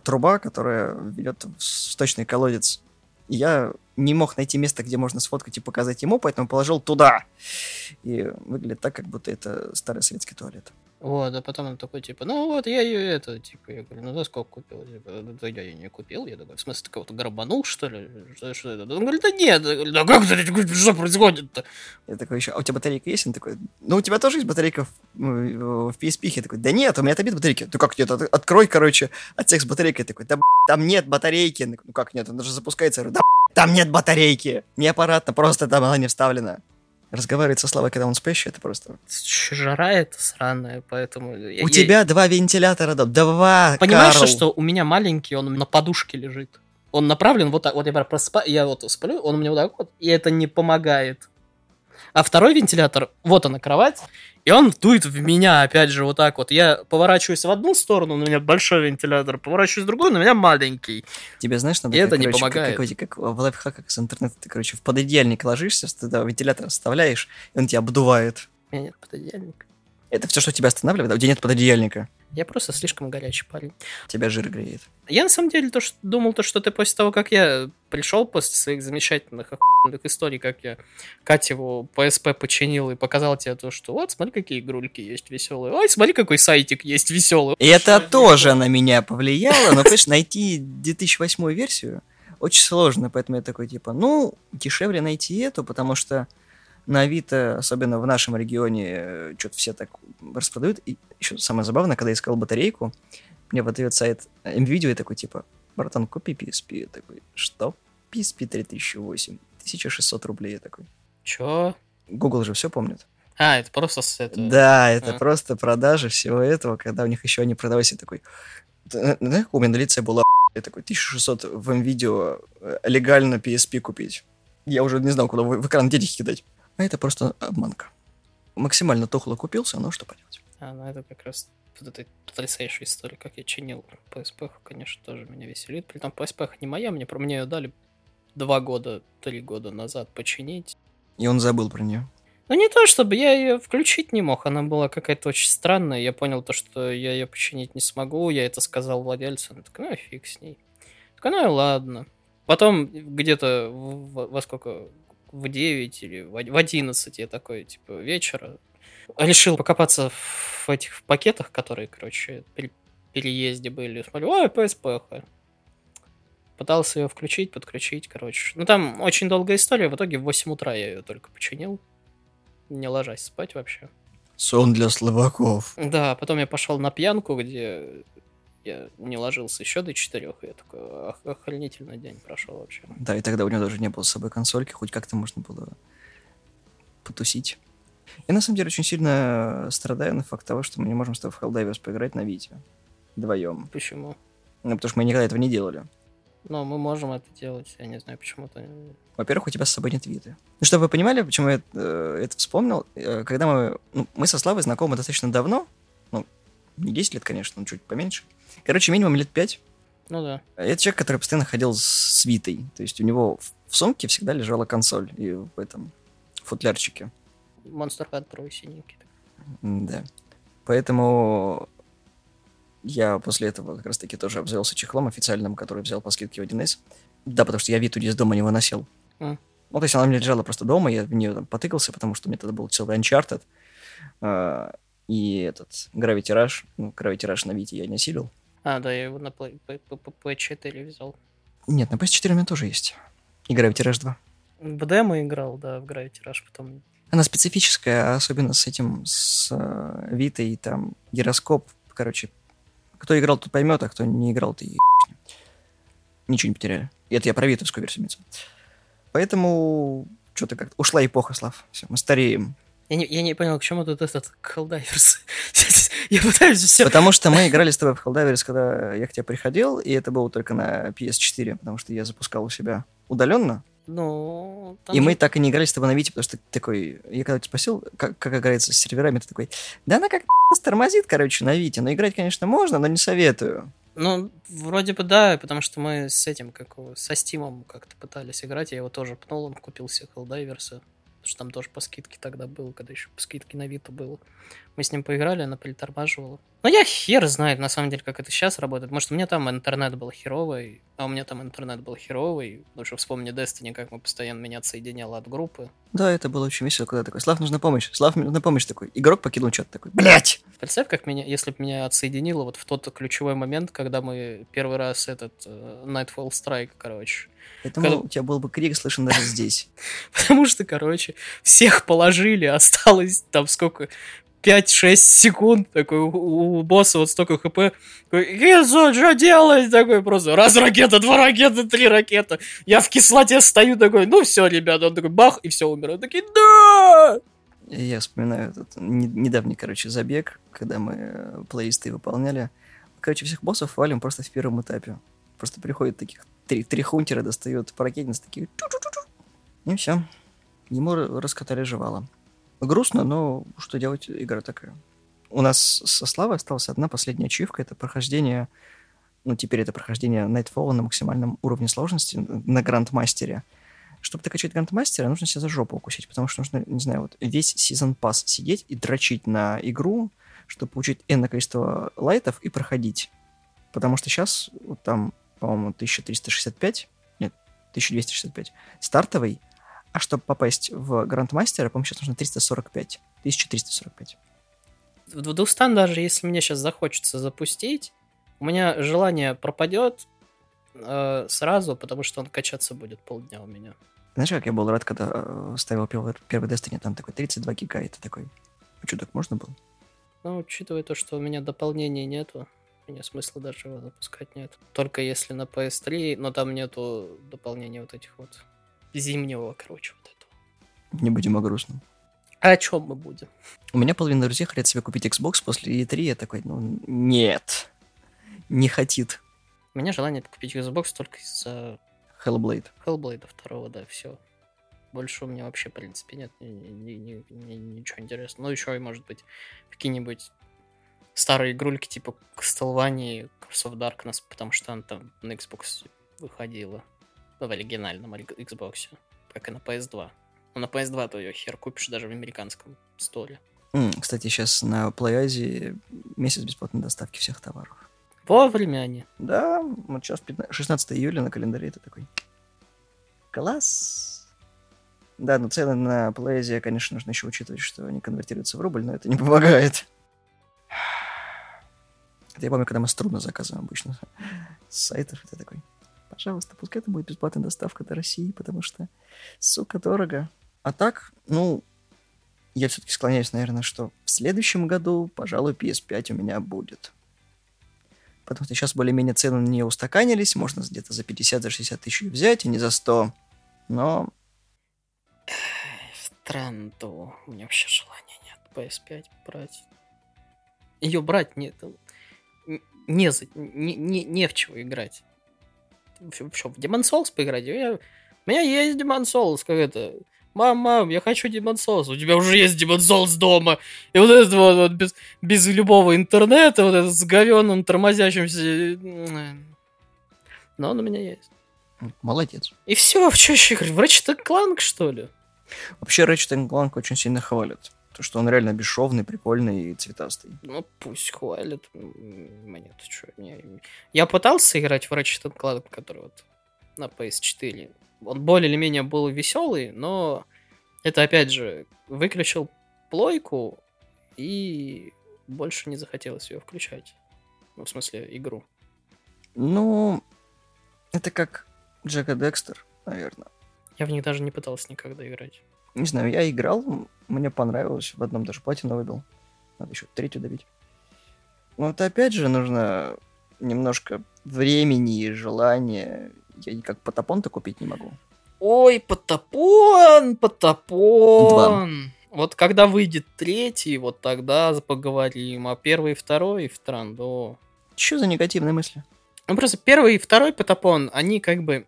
труба, которая ведет в сточный колодец. И я не мог найти место, где можно сфоткать и показать ему, поэтому положил туда. И выглядит так, как будто это старый советский туалет. Вот, а потом он такой, типа, ну вот, я ее это, типа, я говорю, ну за сколько купил? Типа, да я ее не купил. Я такой, в смысле, ты кого-то горбанул, что ли? Что это? Он говорит, да нет. Я говорю, да как это, что происходит-то? Я такой еще, а у тебя батарейка есть? Он такой, ну у тебя тоже есть батарейка в PSP? Я такой, да нет, у меня отобит батарейки. Ну как нет, открой, короче, отсек с батарейкой. Я такой, да там нет батарейки. Ну как нет, она же запускается. Я говорю, да там нет батарейки. Не аппаратно, просто там она не вставлена. Разговаривать со Славой, когда он спящий, это просто... Жара это сраная, поэтому... У тебя 2 вентилятора, два, понимаешь, Карл. Что у меня маленький, он на подушке лежит. Он направлен вот так, вот я вот сплю, он у меня вот так вот, и это не помогает. А второй вентилятор, вот она кровать, и он дует в меня, опять же, вот так вот. Я поворачиваюсь в одну сторону, у меня большой вентилятор, поворачиваюсь в другую, но у меня маленький. Тебе, знаешь, надо... И это не помогает. Как в лайфхаках с интернета, ты, короче, в пододеяльник ложишься, туда вентилятор вставляешь, и он тебя обдувает. У меня нет пододеяльника. Это все, что тебя останавливает, а у тебя нет пододеяльника. Я просто слишком горячий парень. Тебя жир греет. Я на самом деле думал, что ты после того, как я пришел после своих замечательных охуенных историй, как я Катеву PSP починил и показал тебе то, что вот, смотри, какие игрульки есть веселые. Ой, смотри, какой сайтик есть веселый. Это тоже на меня повлияло, но, конечно, найти 2008 версию очень сложно, поэтому я такой, типа, ну, дешевле найти эту, потому что на Авито, особенно в нашем регионе, что-то все так распродают. И еще самое забавное, когда я искал батарейку, мне выдает сайт MVideo и такой, типа, братан, купи PSP. Я такой, что? PSP 3008, 1600 рублей. Я такой. Чё? Google же все помнит. А, это просто с этого. Да, это просто продажи всего этого, когда у них еще они продавались, и такой... У меня на лице была... Я такой, 1600 в МВидео легально PSP купить. Я уже не знал, куда в экран денег кидать. А это просто обманка. Максимально тухло купился, но что поделать. А, ну это как раз вот эта потрясающая история, как я чинил PSP, конечно, тоже меня веселит. Притом PSP не моя, мне ее дали 2-3 года назад починить. И он забыл про нее. Ну не то, чтобы я ее включить не мог, она была какая-то очень странная, я понял то, что я ее починить не смогу, я это сказал владельцу, он такой, ну фиг с ней. Так, ну и ладно. Потом где-то во сколько, в 9 или в 11 я такой, типа, вечера, решил покопаться в этих пакетах, которые, короче, при переезде были, смотрю, ой, PSP-ха. Пытался ее включить, подключить, короче. Ну там очень долгая история, в итоге в 8 утра я ее только починил. Не ложась спать вообще. Сон для слабаков. Да, потом я пошел на пьянку, где я не ложился еще до 4, и я такой, охренительный день прошел вообще. Да, и тогда у него даже не было с собой консольки, хоть как-то можно было потусить. Я на самом деле очень сильно страдаю на факт того, что мы не можем с тобой в Helldivers поиграть на Vita вдвоем. Почему? Ну, потому что мы никогда этого не делали. Но мы можем это делать, я не знаю, почему-то. Во-первых, у тебя с собой нет Виты. Ну, чтобы вы понимали, почему я это вспомнил, когда мы со Славой знакомы достаточно давно, ну, не 10 лет, конечно, но чуть поменьше. Короче, минимум лет 5. Ну да. Это человек, который постоянно ходил с Витой. То есть у него в сумке всегда лежала консоль и в этом футлярчике. Monster Hunter синенький. Да. Поэтому... Я после этого как раз-таки тоже обзавелся чехлом официальным, который взял по скидке в 1С. Да, потому что я Виту из дома не выносил. Ну, то есть она у меня лежала просто дома, я в нее там потыкался, потому что у меня тогда был целый Uncharted. И этот Gravity Rush на Вите я не осилил. А, да, я его на PS4 взял. Нет, на PS4 у меня тоже есть. И Gravity Rush 2. В демо играл, да, в Gravity Rush потом. Она специфическая, особенно с этим, с Витой, там, гироскоп, короче... Кто играл, тот поймет, а кто не играл, ты ебать. Ничего не потеряли. Это я про витовскую версию имеется. Поэтому что-то как-то... Ушла эпоха, Слав. Все, мы стареем. Я не понял, к чему тут этот Helldivers. Я пытаюсь все... Потому что мы играли с тобой в Helldivers, когда я к тебе приходил, и это было только на PS4, потому что я запускал у себя удаленно. Ну, и же... мы так и не играли с тобой на Вите, потому что ты такой... Я когда тебя спросил, как играется с серверами, ты такой... Да она как-то тормозит, короче, на Вите. Но играть, конечно, можно, но не советую. Ну, вроде бы да, потому что мы с этим, со Стимом как-то пытались играть. Я его тоже пнул, он купил себе Helldivers. Потому что там тоже по скидке тогда было, когда еще по скидке на Виту было. Мы с ним поиграли, она притормаживала. Но я хер знает, на самом деле, как это сейчас работает. Может, у меня там интернет был херовый, потому что вспомни Destiny, как мы постоянно меня отсоединяло от группы. Да, это было очень весело, когда такой, Слав, нужна помощь, такой. Игрок покинул чат, такой, блять! Представь, как меня, если бы меня отсоединило вот в тот ключевой момент, когда мы первый раз этот Nightfall Strike, короче. Поэтому у тебя был бы крик слышен даже здесь. Потому что, короче, всех положили, осталось там сколько... 5-6 секунд, такой, у босса вот столько хп, такой, Гизо, что делать? Такой просто, раз ракета, два ракеты, три ракеты, я в кислоте стою, такой, ну все, ребята, он такой, бах, и все, умирает, такие, да! Я вспоминаю этот недавний, короче, забег, когда мы плейлисты выполняли, короче, всех боссов валим просто в первом этапе, просто приходят таких, три хунтера достают паракетниц, такие, и все, ему раскатали жевало. Грустно, но что делать, игра такая. У нас со Славой осталась одна последняя ачивка. Это прохождение... Ну, теперь это прохождение Nightfall на максимальном уровне сложности, на Грандмастере. Чтобы докачать Грандмастера, нужно себя за жопу укусить, потому что нужно, не знаю, вот весь сезон пасс сидеть и дрочить на игру, чтобы получить энное количество лайтов и проходить. Потому что сейчас вот там, по-моему, 1365... Нет, 1265. Стартовый. А чтобы попасть в Грандмастера, по-моему, сейчас нужно 345. 1345. В Дустан даже, если мне сейчас захочется запустить, у меня желание пропадет сразу, потому что он качаться будет полдня у меня. Знаешь, как я был рад, когда ставил первый Destiny, там такой 32 гига, и ты такой, ну что, так можно было? Ну, учитывая то, что у меня дополнений нету, у меня смысла даже его запускать нет. Только если на PS3, но там нету дополнений вот этих вот. Зимнего, короче, вот этого. Не будем о грустном. А о чем мы будем? У меня половина друзей хотят себе купить Xbox после E3. Я такой, ну, нет. Не хотит. У меня желание купить Xbox только из-за... Hellblade 2, да, все. Больше у меня вообще, в принципе, нет ничего интересного. Ну, еще, может быть, какие-нибудь старые игрульки типа Castlevania, Curse of Darkness, потому что она там на Xbox выходила. Ну, в оригинальном Xbox, как и на PS2. Но на PS2 ты ее хер купишь даже в американском столе. Кстати, сейчас на PlayAsia месяц бесплатной доставки всех товаров. Вовремя они. Да, вот сейчас 16 июля на календаре, это такой класс. Да, но цены на PlayAsia, конечно, нужно еще учитывать, что они конвертируются в рубль, но это не помогает. Это я помню, когда мы струдно заказываем обычно с сайтов, это такой, пожалуйста, пускай это будет бесплатная доставка до России, потому что, сука, дорого. А так, ну, я все-таки склоняюсь, наверное, что в следующем году, пожалуй, PS5 у меня будет. Потому что сейчас более-менее цены на нее устаканились. Можно где-то за 50-60 тысяч взять, а не за 100. Но... Странно. У меня вообще желания нет PS5 брать. Ее брать нет. Не в чего играть. Что, в Demon Souls поиграть? У меня есть Demon Souls. Как это... Мам, я хочу Demon Souls. У тебя уже есть Demon Souls дома. И вот это вот без любого интернета, вот это с говёным, тормозящимся. Но он у меня есть. Молодец. И все, в чё ещё играть? В Ratchet & Clank, что ли? Вообще, Ratchet & Clank очень сильно хвалят. То, что он реально бесшовный, прикольный и цветастый. Ну, пусть хвалят. Мне-то чё. Я пытался играть в Ratchet & Clank, который вот на PS4... Он более или менее был веселый, но это, опять же, выключил плойку и больше не захотелось ее включать. Ну, в смысле, игру. Ну, это как Джек и Декстер, наверное. Я в них даже не пытался никогда играть. Не знаю, я играл, мне понравилось, в одном даже платину выбил. Надо еще третью добить. Но это, опять же, нужно немножко времени и желания... Я никак Патапон-то купить не могу. Ой, Патапон! 2. Вот когда выйдет третий, вот тогда поговорим. А первый и второй в трандо. Чё за негативные мысли? Ну, просто первый и второй Патапон, они как бы...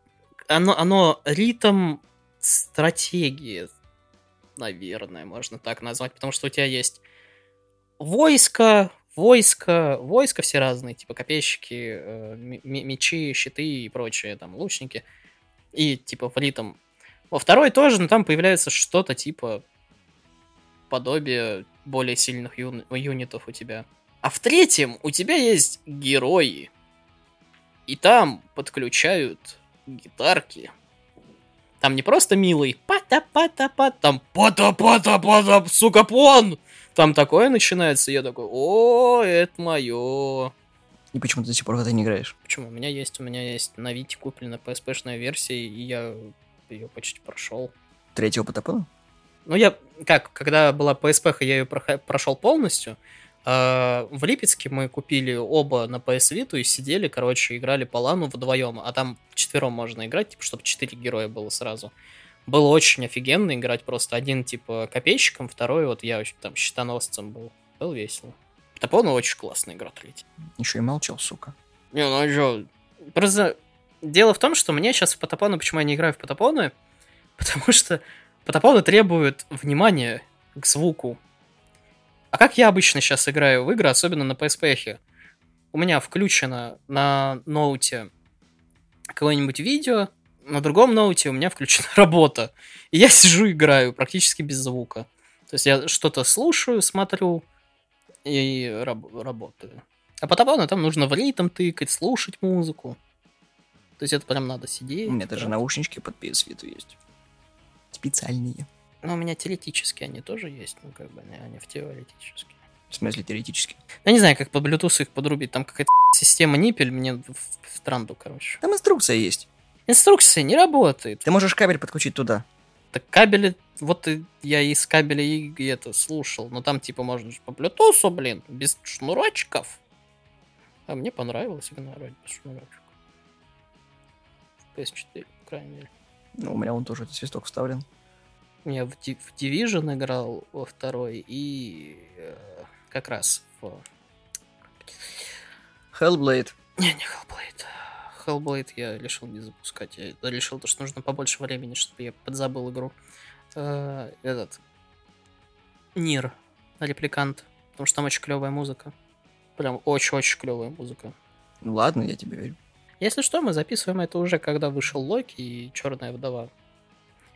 Оно ритм стратегии, наверное, можно так назвать. Потому что у тебя есть войска все разные, типа копейщики, мечи, щиты и прочие, там, лучники. И, типа, ритм. Во второй тоже, но там появляется что-то, типа, подобие более сильных юнитов у тебя. А в третьем у тебя есть герои. И там подключают гитарки. Там не просто милый пата-пата-пат, там пата-пата-пата, сука, пон! Там такое начинается, я такой, о, это мое. И почему ты до сих пор в это не играешь? Почему? У меня есть на Вите куплена PSP-шная версия, и я ее почти прошел. Третьего Патапона? Ну, когда была PSP-ха, я ее прошел полностью. В Липецке мы купили оба на PS Vita и сидели, играли по лану вдвоем, а там вчетвером можно играть, типа, чтобы 4 героя было сразу. Было очень офигенно играть просто один, типа, копейщиком, второй, вот я там щитоносцем был. Было весело. Патапон очень классная игра, третья. Еще и молчал, сука. Не, ну что... Просто дело в том, что мне сейчас в Патапоны... Почему я не играю в Патапоны? Потому что Патапоны требуют внимания к звуку. А как я обычно сейчас играю в игры, особенно на PSP-хе? У меня включено на ноуте какое-нибудь видео... На другом ноуте у меня включена работа. И я сижу, играю практически без звука. То есть я что-то слушаю, смотрю и работаю. А Патапону там нужно в ритм тыкать, слушать музыку. То есть это прям надо сидеть. У меня даже наушнички под PS Vita есть. Специальные. Но у меня теоретически они тоже есть. Ну, как бы они в теоретически. В смысле теоретически? Я не знаю, как по Bluetooth их подрубить. Там какая-то система ниппель мне в транду, короче. Там инструкция есть. Инструкция не работает. Ты можешь кабель подключить туда. Так кабели... Вот я из кабеля и это слушал. Но там типа можно по Bluetooth, блин, без шнурочков. А мне понравилось именно вроде без шнурочков. PS4, по крайней мере. Ну, у меня вон тоже этот свисток вставлен. Я в Division играл во второй и как раз в... Hellblade. Не Hellblade. Hellblade я решил не запускать. Я решил, что нужно побольше времени, чтобы я подзабыл игру. Этот... Нейрорепликант. Потому что там очень клевая музыка. Прям очень-очень клевая музыка. Ну ладно, я тебе верю. Если что, мы записываем это уже, когда вышел Локи и Черная вдова.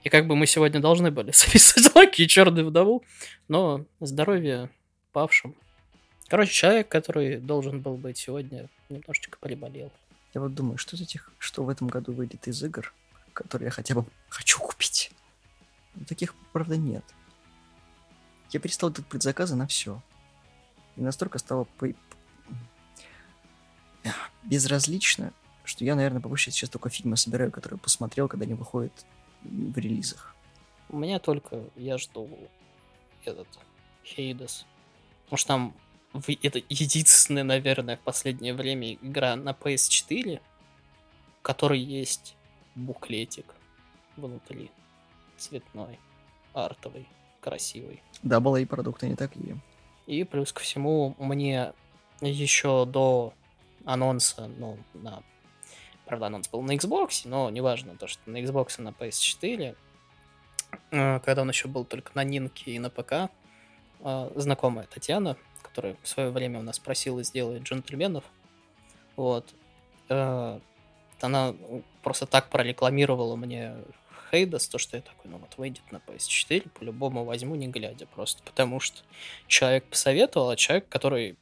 И как бы мы сегодня должны были записывать Локи и Черную вдову, но здоровье павшим. Короче, человек, который должен был быть сегодня, немножечко приболел. Я вот думаю, что в этом году выйдет из игр, которые я хотя бы хочу купить. Но таких, правда, нет. Я перестал делать предзаказы на все. И настолько стало безразлично, что я, наверное, побольше сейчас только фильмы собираю, которые посмотрел, когда они выходят в релизах. У меня только... Я жду этот... Хейдес. Потому что там... Это единственная, наверное, в последнее время игра на PS4, в которой есть буклетик внутри. Цветной, артовый, красивый. Да, было и продукты не такие. И плюс ко всему, мне еще до анонса, правда, анонс был на Xbox, но неважно, то, что на Xbox и на PS4, когда он еще был только на Нинке и на ПК, знакомая Татьяна, которая в свое время у нас просила сделать джентльменов, вот, она просто так прорекламировала мне Хейдес, то, что я такой, выйдет на PS4, по-любому возьму, не глядя, просто потому что человек посоветовал, а человек, который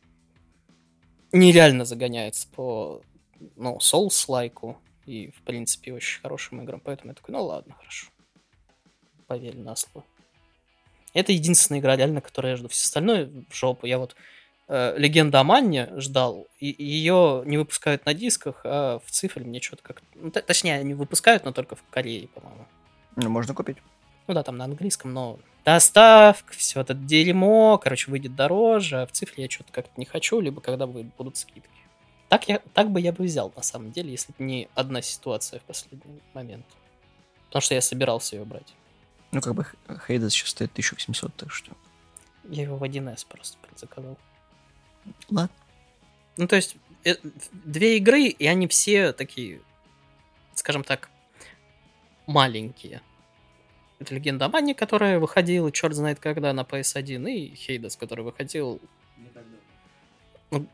нереально загоняется по, Souls-лайку и, в принципе, очень хорошим играм, поэтому я такой, ладно, хорошо, поверь на слово. Это единственная игра, реально, которую я жду. Все остальное в жопу. Я Легенда о Манне ждал, и ее не выпускают на дисках, а в цифре мне что-то как-то... Точнее, они выпускают, но только в Корее, по-моему. Можно купить. Да, там на английском, но... Доставка, все это дерьмо, выйдет дороже, а в цифре я что-то как-то не хочу, либо когда будут скидки. Так бы я бы взял, на самом деле, если бы не одна ситуация в последний момент. Потому что я собирался ее брать. Хейдес сейчас стоит 1800, так что... Я его в 1С просто предзаказал. Ладно. То есть, две игры, и они все такие, скажем так, маленькие. Это Легенда о Манне, которая выходила, черт знает когда, на PS1, и Хейдес, который выходил...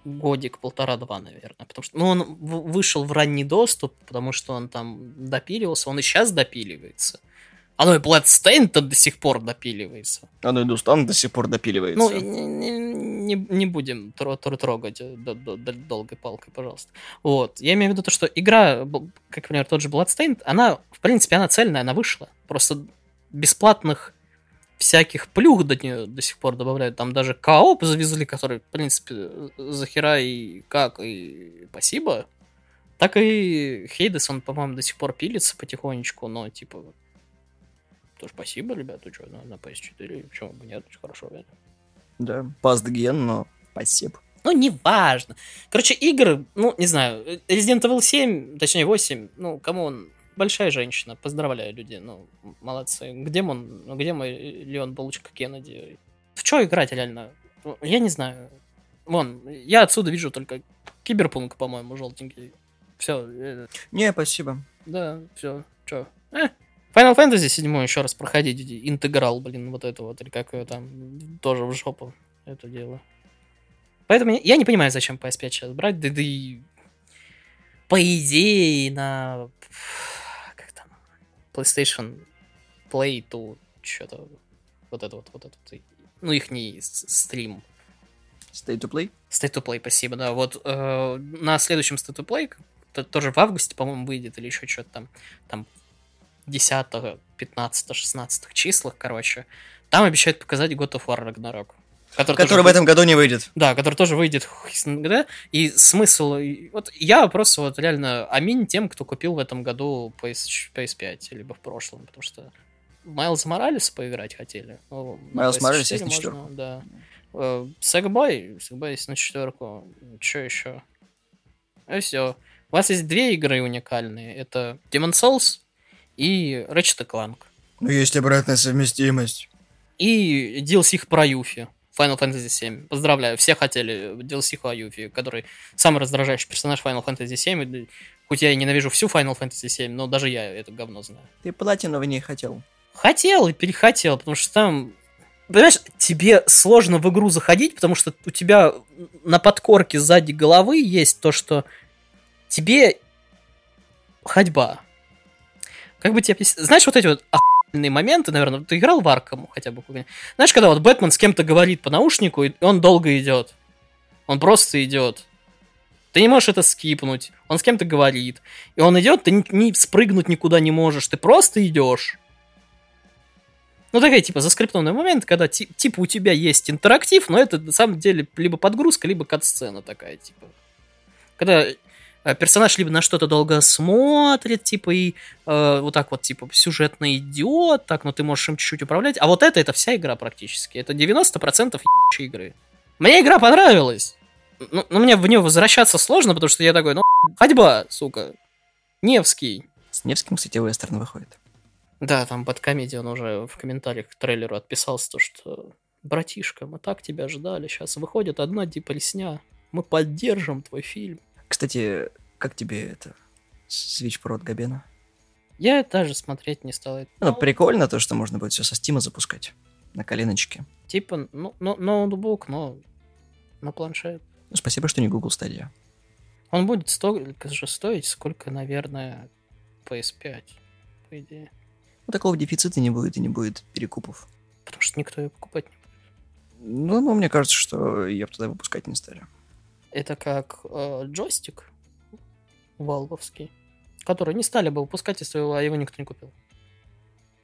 годик, полтора-два, наверное. Потому что, он вышел в ранний доступ, потому что он там допиливался, он и сейчас допиливается. Оно и Bloodstained-то до сих пор допиливается. Оно и Дустан до сих пор допиливается. Не будем трогать долгой палкой, пожалуйста. Вот. Я имею в виду то, что игра, как, например, тот же Bloodstained, она, в принципе, она цельная, она вышла. Просто бесплатных всяких плюх до нее до сих пор добавляют. Там даже кооп завезли, который, в принципе, захера и спасибо. Так и Хейдес, он, по-моему, до сих пор пилится потихонечку, но, тоже спасибо, ребята, что, на PS4, почему бы нет, очень хорошо, ребята. Да, пастген, но спасибо. Неважно. Короче, игры, не знаю, Resident Evil 7, точнее 8, камон, большая женщина, поздравляю, люди, молодцы. Где мой Леон Булочка Кеннеди? В чё играть, реально? Я не знаю. Я отсюда вижу только Киберпунк, по-моему, желтенький. Все. Не, спасибо. Да, все, чё? Final Fantasy 7 еще раз проходить, интеграл, или как ее там, тоже в жопу это дело. Поэтому я не понимаю, зачем PS5 сейчас брать, да и по идее на PlayStation Play to что-то, вот это. Ихний стрим. State to Play, спасибо, да, на следующем State to Play, тоже в августе, по-моему, выйдет, или еще что-то там 10, 15, 16 числах, там обещают показать God of War Ragnarok. Который в этом году не выйдет. Да, который тоже выйдет. И смысл... Я просто реально аминь тем, кто купил в этом году PS5, либо в прошлом, потому что Майлз Моралес поиграть хотели. Майлз Моралес есть на 4. Да. Sackboy есть на 4. Что еще? И все. У вас есть две игры уникальные. Это Demon Souls и Ratchet & Clank. Ну, есть обратная совместимость. И DLC-х про Юфи. Final Fantasy VII. Поздравляю, все хотели DLC по Юфи, который самый раздражающий персонаж Final Fantasy VII. Хоть я и ненавижу всю Final Fantasy VII, но даже я это говно знаю. Ты платину в ней хотел? Хотел и перехотел, потому что там... Понимаешь, тебе сложно в игру заходить, потому что у тебя на подкорке сзади головы есть то, что тебе ходьба. Как бы тебе объяснить? Знаешь, вот эти вот охуенные моменты, наверное, ты играл в Аркхам хотя бы? Знаешь, когда вот Бэтмен с кем-то говорит по наушнику, и он долго идет. Он просто идет. Ты не можешь это скипнуть. Он с кем-то говорит. И он идет, ты не спрыгнуть никуда не можешь. Ты просто идешь. Ну, такая, типа, заскриптованный момент, когда, типа, у тебя есть интерактив, но это, на самом деле, либо подгрузка, либо кат-сцена такая, типа. Когда персонаж либо на что-то долго смотрит, типа, и вот так вот, типа, сюжетно идет, так, но ты можешь им чуть-чуть управлять. А вот это вся игра практически. Это 90% ебучей игры. Мне игра понравилась. Но мне в нее возвращаться сложно, потому что я такой, ну, ходьба, сука. Невский. С Невским, кстати, вестерн выходит. Да, там Бэдкомедиан, он уже в комментариях к трейлеру отписался, то, что «Братишка, мы так тебя ждали, сейчас выходит одна дипольсня, мы поддержим твой фильм». Кстати, как тебе это Switch Pro от Габена? Я даже смотреть не стал. Ну, прикольно то, что можно будет все со Стима запускать на коленочке. Типа, ну, ноутбук, но на планшет. Ну, спасибо, что не Google Stadia. Он будет столько же стоить, сколько, наверное, PS5, по идее. Ну, такого дефицита не будет и не будет перекупов. Потому что никто ее покупать не будет. Ну, мне кажется, что я бы туда выпускать не стали. Это как джойстик валвовский, который не стали бы выпускать, если его никто не купил.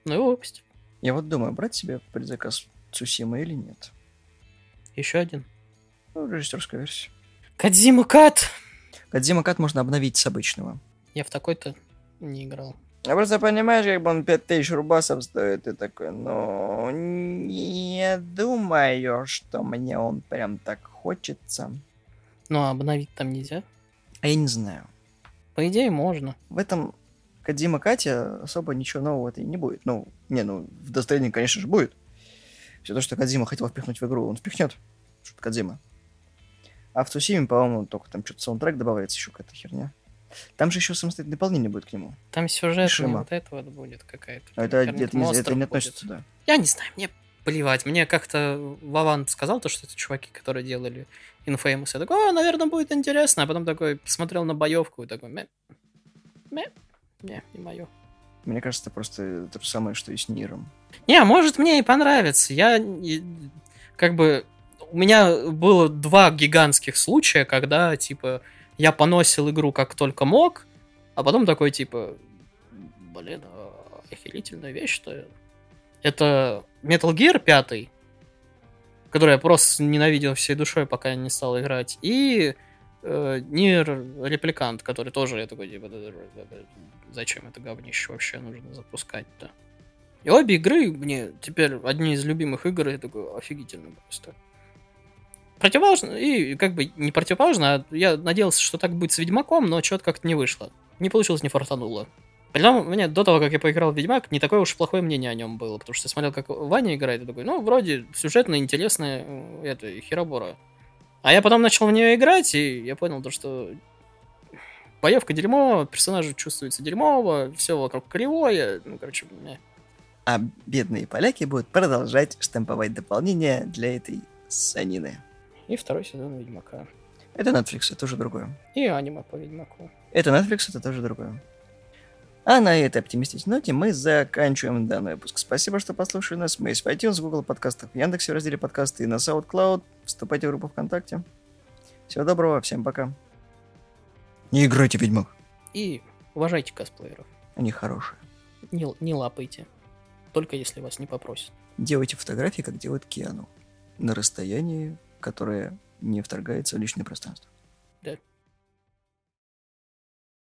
Но его выпустили. Я вот думаю, брать себе предзаказ Цусима или нет. Еще один. Ну, режиссерская версия. Кодзима Кат! Кодзима Кат можно обновить с обычного. Я в такой-то не играл. А просто понимаешь, как бы он 5000 рубасов стоит, и такой, ну, не думаю, что мне он прям так хочется. Ну, а обновить там нельзя? А я не знаю. По идее, можно. В этом Кодзима Кате особо ничего нового-то и не будет. Ну, в Дострейдинге, конечно же, будет. Все то, что Кодзима хотел впихнуть в игру, он впихнет. Что-то Кодзима. А в Цусиме, по-моему, только там что-то саундтрек добавляется, еще какая-то херня. Там же еще самостоятельное дополнение будет к нему. Там сюжет вот это вот будет какая-то. А это не относится сюда. Я не знаю, мне плевать. Мне как-то Вован сказал, то, что это чуваки, которые делали Infamous. Я такой, наверное, будет интересно. А потом такой посмотрел на боевку и такой, не мое. Мне кажется, это просто то же самое, что и с Ниром. Не, может, мне и понравится. У меня было два гигантских случая, когда, типа... Я поносил игру как только мог, а потом такой, типа, охерительная вещь, что ли. Это Metal Gear 5, который я просто ненавидел всей душой, пока я не стал играть, и Нейрорепликант, который тоже, я такой, типа, зачем это говнище вообще нужно запускать-то? И обе игры мне теперь одни из любимых игр, я такой, офигительно просто. Противоположно, и как бы не противоположно, а я надеялся, что так будет с Ведьмаком, но что-то как-то не вышло. Не получилось, не фартануло. Причем у меня до того, как я поиграл в Ведьмак, не такое уж плохое мнение о нем было, потому что я смотрел, как Ваня играет, и такой, вроде сюжетно интересная херобора. А я потом начал в нее играть, и я понял то, что боевка дерьмо, персонажи чувствуются дерьмово, все вокруг кривое, А бедные поляки будут продолжать штамповать дополнения для этой санины. И второй сезон Ведьмака. Это Netflix, это уже другое. И аниме по Ведьмаку. Это Netflix, это тоже другое. А на этой оптимистичной ноте мы заканчиваем данный выпуск. Спасибо, что послушали нас. Мы есть в iTunes, в Google подкастах, в Яндексе, в разделе подкасты и на SoundCloud. Вступайте в группу ВКонтакте. Всего доброго, всем пока. Не играйте в Ведьмак. И уважайте косплееров. Они хорошие. Не лапайте. Только если вас не попросят. Делайте фотографии, как делает Киану. На расстоянии, которое не вторгается в личное пространство. Да.